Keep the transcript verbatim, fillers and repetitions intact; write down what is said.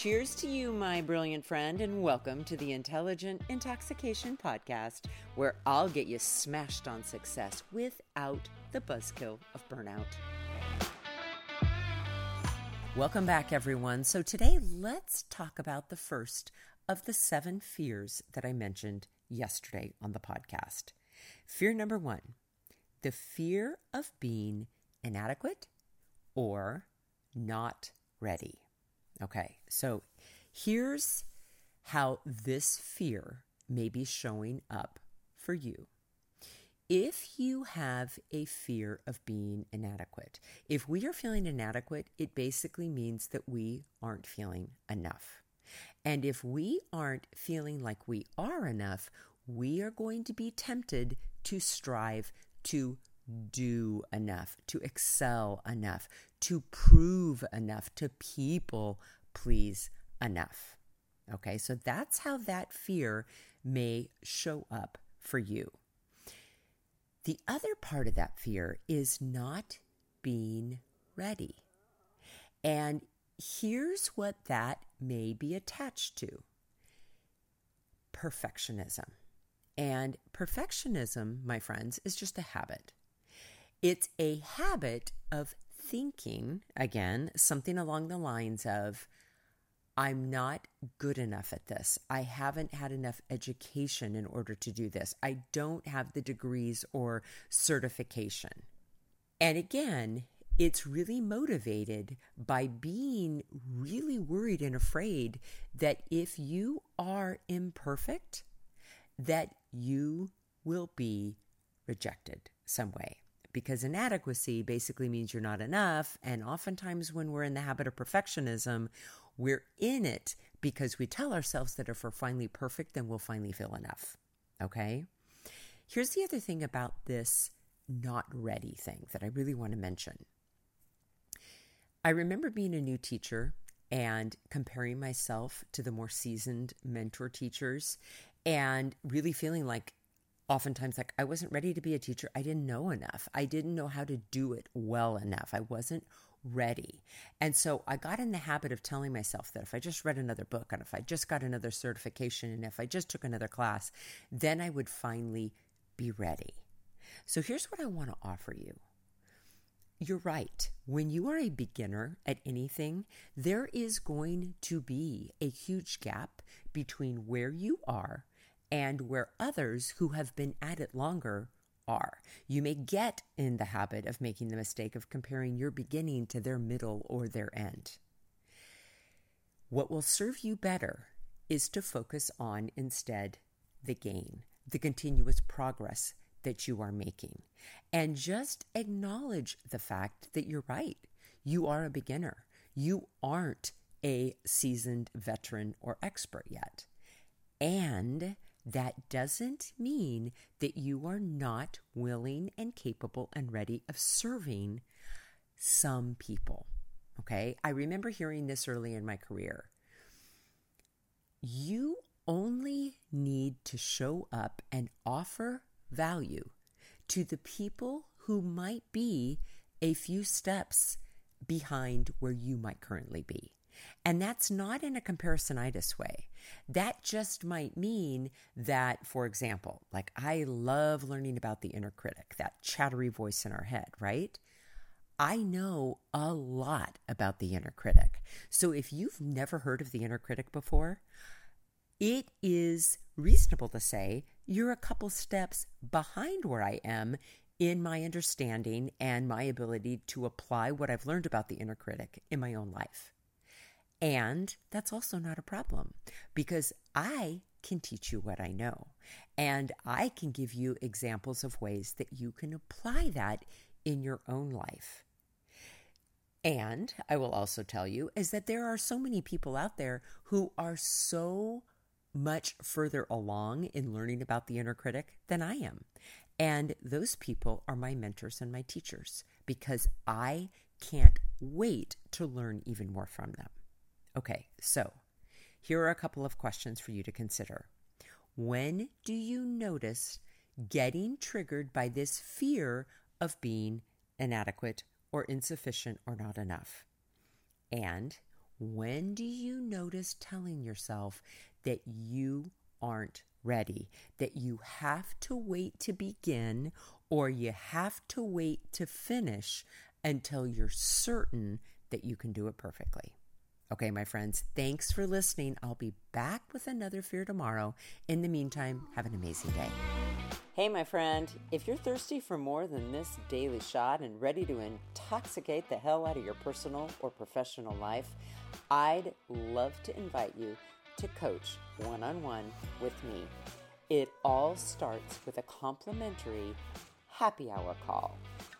Cheers to you, my brilliant friend, and welcome to the Intelligent Intoxication Podcast, where I'll get you smashed on success without the buzzkill of burnout. Welcome back, everyone. So today, let's talk about the first of the seven fears that I mentioned yesterday on the podcast. Fear number one, the fear of being inadequate or not ready. Okay, so here's how this fear may be showing up for you. If you have a fear of being inadequate, if we are feeling inadequate, it basically means that we aren't feeling enough. And if we aren't feeling like we are enough, we are going to be tempted to strive to do enough, to excel enough, to prove enough, to people please enough. Okay, so that's how that fear may show up for you. The other part of that fear is not being ready. And here's what that may be attached to: perfectionism. And perfectionism, my friends, is just a habit. It's a habit of thinking, again, something along the lines of, I'm not good enough at this. I haven't had enough education in order to do this. I don't have the degrees or certification. And again, it's really motivated by being really worried and afraid that if you are imperfect, that you will be rejected some way. Because inadequacy basically means you're not enough. And oftentimes when we're in the habit of perfectionism, we're in it because we tell ourselves that if we're finally perfect, then we'll finally feel enough. Okay? Here's the other thing about this not ready thing that I really want to mention. I remember being a new teacher and comparing myself to the more seasoned mentor teachers and really feeling like, oftentimes, like, I wasn't ready to be a teacher. I didn't know enough. I didn't know how to do it well enough. I wasn't ready. And so I got in the habit of telling myself that if I just read another book and if I just got another certification and if I just took another class, then I would finally be ready. So here's what I want to offer you. You're right. When you are a beginner at anything, there is going to be a huge gap between where you are and where others who have been at it longer are. You may get in the habit of making the mistake of comparing your beginning to their middle or their end. What will serve you better is to focus on instead the gain, the continuous progress that you are making. And just acknowledge the fact that you're right. You are a beginner. You aren't a seasoned veteran or expert yet. And that doesn't mean that you are not willing and capable and ready of serving some people, okay? I remember hearing this early in my career. You only need to show up and offer value to the people who might be a few steps behind where you might currently be. And that's not in a comparisonitis way. That just might mean that, for example, like I love learning about the inner critic, that chattery voice in our head, right? I know a lot about the inner critic. So if you've never heard of the inner critic before, it is reasonable to say you're a couple steps behind where I am in my understanding and my ability to apply what I've learned about the inner critic in my own life. And that's also not a problem because I can teach you what I know and I can give you examples of ways that you can apply that in your own life. And I will also tell you is that there are so many people out there who are so much further along in learning about the inner critic than I am. And those people are my mentors and my teachers because I can't wait to learn even more from them. Okay, so here are a couple of questions for you to consider. When do you notice getting triggered by this fear of being inadequate or insufficient or not enough? And When do you notice telling yourself that you aren't ready, that you have to wait to begin or you have to wait to finish until you're certain that you can do it perfectly? Okay, my friends, thanks for listening. I'll be back with another fear tomorrow. In the meantime, have an amazing day. Hey, my friend, if you're thirsty for more than this daily shot and ready to intoxicate the hell out of your personal or professional life, I'd love to invite you to coach one-on-one with me. It all starts with a complimentary happy hour call.